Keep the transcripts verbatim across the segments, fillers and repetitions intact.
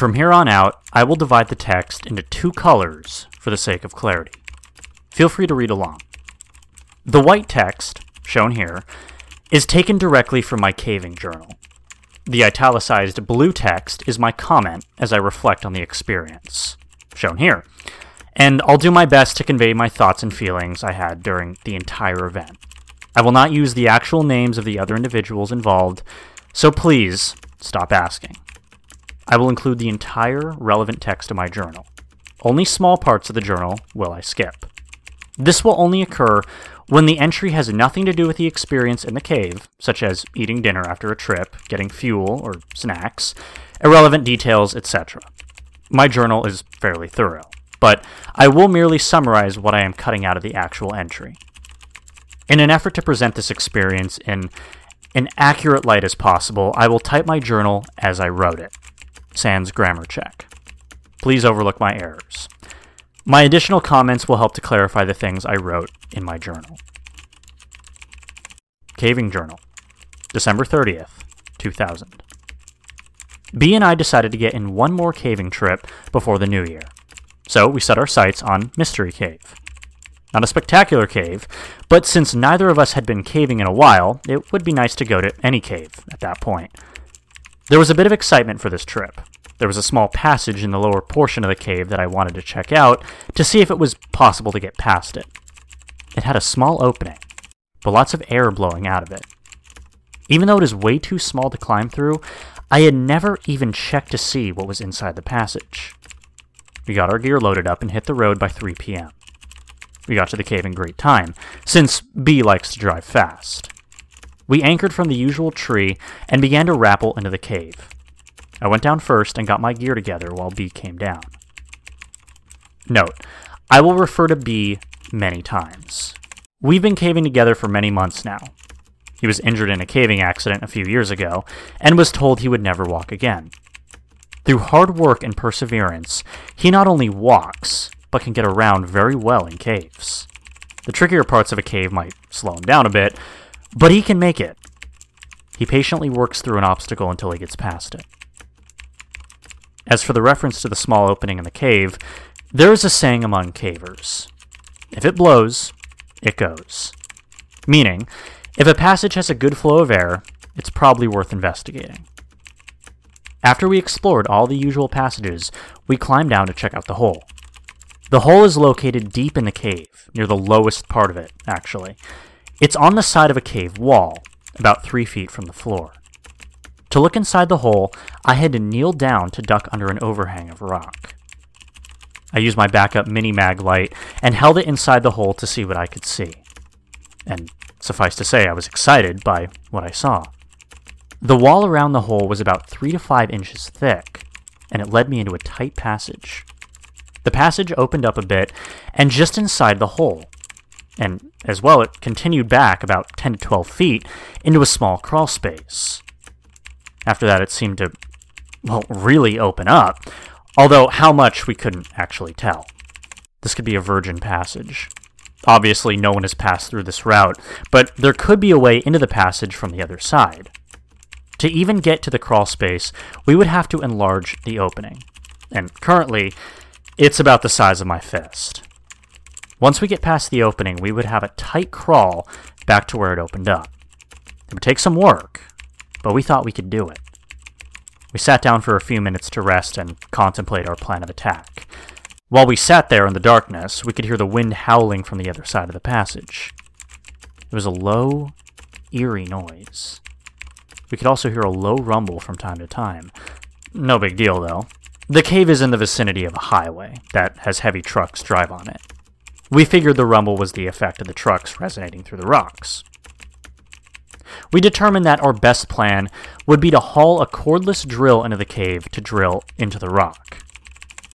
From here on out, I will divide the text into two colors for the sake of clarity. Feel free to read along. The white text, shown here, is taken directly from my caving journal. The italicized blue text is my comment as I reflect on the experience, shown here, and I'll do my best to convey my thoughts and feelings I had during the entire event. I will not use the actual names of the other individuals involved, so please stop asking. I will include the entire relevant text of my journal. Only small parts of the journal will I skip. This will only occur when the entry has nothing to do with the experience in the cave, such as eating dinner after a trip, getting fuel or snacks, irrelevant details, et cetera. My journal is fairly thorough, but I will merely summarize what I am cutting out of the actual entry. In an effort to present this experience in an accurate light as possible, I will type my journal as I wrote it. Sans grammar check. Please overlook my errors. My additional comments will help to clarify the things I wrote in my journal. Caving Journal, December thirtieth, two thousand. B and I decided to get in one more caving trip before the new year, so we set our sights on Mystery Cave. Not a spectacular cave, but since neither of us had been caving in a while, it would be nice to go to any cave at that point. There was a bit of excitement for this trip. There was a small passage in the lower portion of the cave that I wanted to check out to see if it was possible to get past it. It had a small opening, but lots of air blowing out of it. Even though it is way too small to climb through, I had never even checked to see what was inside the passage. We got our gear loaded up and hit the road by three p m We got to the cave in great time, since B likes to drive fast. We anchored from the usual tree and began to rappel into the cave. I went down first and got my gear together while B came down. Note, I will refer to B many times. We've been caving together for many months now. He was injured in a caving accident a few years ago and was told he would never walk again. Through hard work and perseverance, he not only walks, but can get around very well in caves. The trickier parts of a cave might slow him down a bit, but he can make it. He patiently works through an obstacle until he gets past it. As for the reference to the small opening in the cave, there is a saying among cavers. If it blows, it goes. Meaning, if a passage has a good flow of air, it's probably worth investigating. After we explored all the usual passages, we climbed down to check out the hole. The hole is located deep in the cave, near the lowest part of it, actually. It's on the side of a cave wall, about three feet from the floor. To look inside the hole, I had to kneel down to duck under an overhang of rock. I used my backup mini-mag light and held it inside the hole to see what I could see. And suffice to say, I was excited by what I saw. The wall around the hole was about three to five inches thick, and it led me into a tight passage. The passage opened up a bit, and just inside the hole, and as well it continued back about ten to twelve feet into a small crawl space. After that it seemed to, well, really open up, although how much we couldn't actually tell. This could be a virgin passage. Obviously no one has passed through this route, but there could be a way into the passage from the other side. To even get to the crawl space, we would have to enlarge the opening, and currently, it's about the size of my fist. Once we get past the opening, we would have a tight crawl back to where it opened up. It would take some work, but we thought we could do it. We sat down for a few minutes to rest and contemplate our plan of attack. While we sat there in the darkness, we could hear the wind howling from the other side of the passage. It was a low, eerie noise. We could also hear a low rumble from time to time. No big deal, though. The cave is in the vicinity of a highway that has heavy trucks drive on it. We figured the rumble was the effect of the trucks resonating through the rocks. We determined that our best plan would be to haul a cordless drill into the cave to drill into the rock.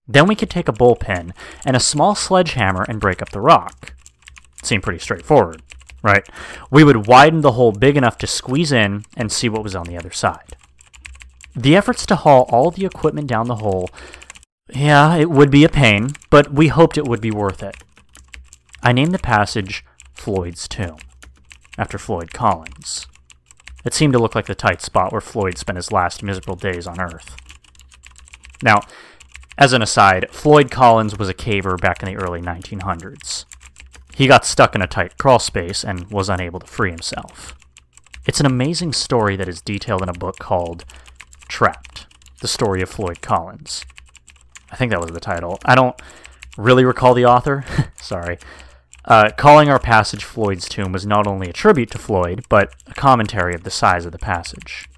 Then we could take a bullpen and a small sledgehammer and break up the rock. Seemed pretty straightforward, right? We would widen the hole big enough to squeeze in and see what was on the other side. The efforts to haul all the equipment down the hole, yeah, it would be a pain, but we hoped it would be worth it. I named the passage Floyd's Tomb, after Floyd Collins. It seemed to look like the tight spot where Floyd spent his last miserable days on Earth. Now, as an aside, Floyd Collins was a caver back in the early nineteen hundreds. He got stuck in a tight crawl space and was unable to free himself. It's an amazing story that is detailed in a book called Trapped, The Story of Floyd Collins. I think that was the title. I don't really recall the author. Sorry. Uh, calling our passage Floyd's Tomb was not only a tribute to Floyd, but a commentary of the size of the passage.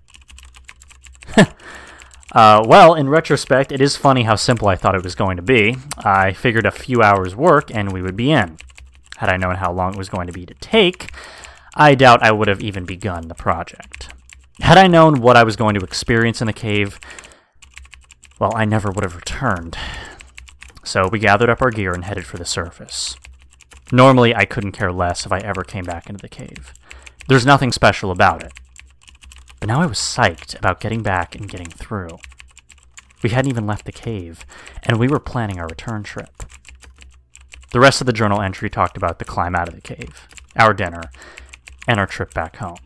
Uh, well, in retrospect, it is funny how simple I thought it was going to be. I figured a few hours' work and we would be in. Had I known how long it was going to be to take, I doubt I would have even begun the project. Had I known what I was going to experience in the cave, well, I never would have returned. So we gathered up our gear and headed for the surface. Normally, I couldn't care less if I ever came back into the cave. There's nothing special about it. But now I was psyched about getting back and getting through. We hadn't even left the cave, and we were planning our return trip. The rest of the journal entry talked about the climb out of the cave, our dinner, and our trip back home.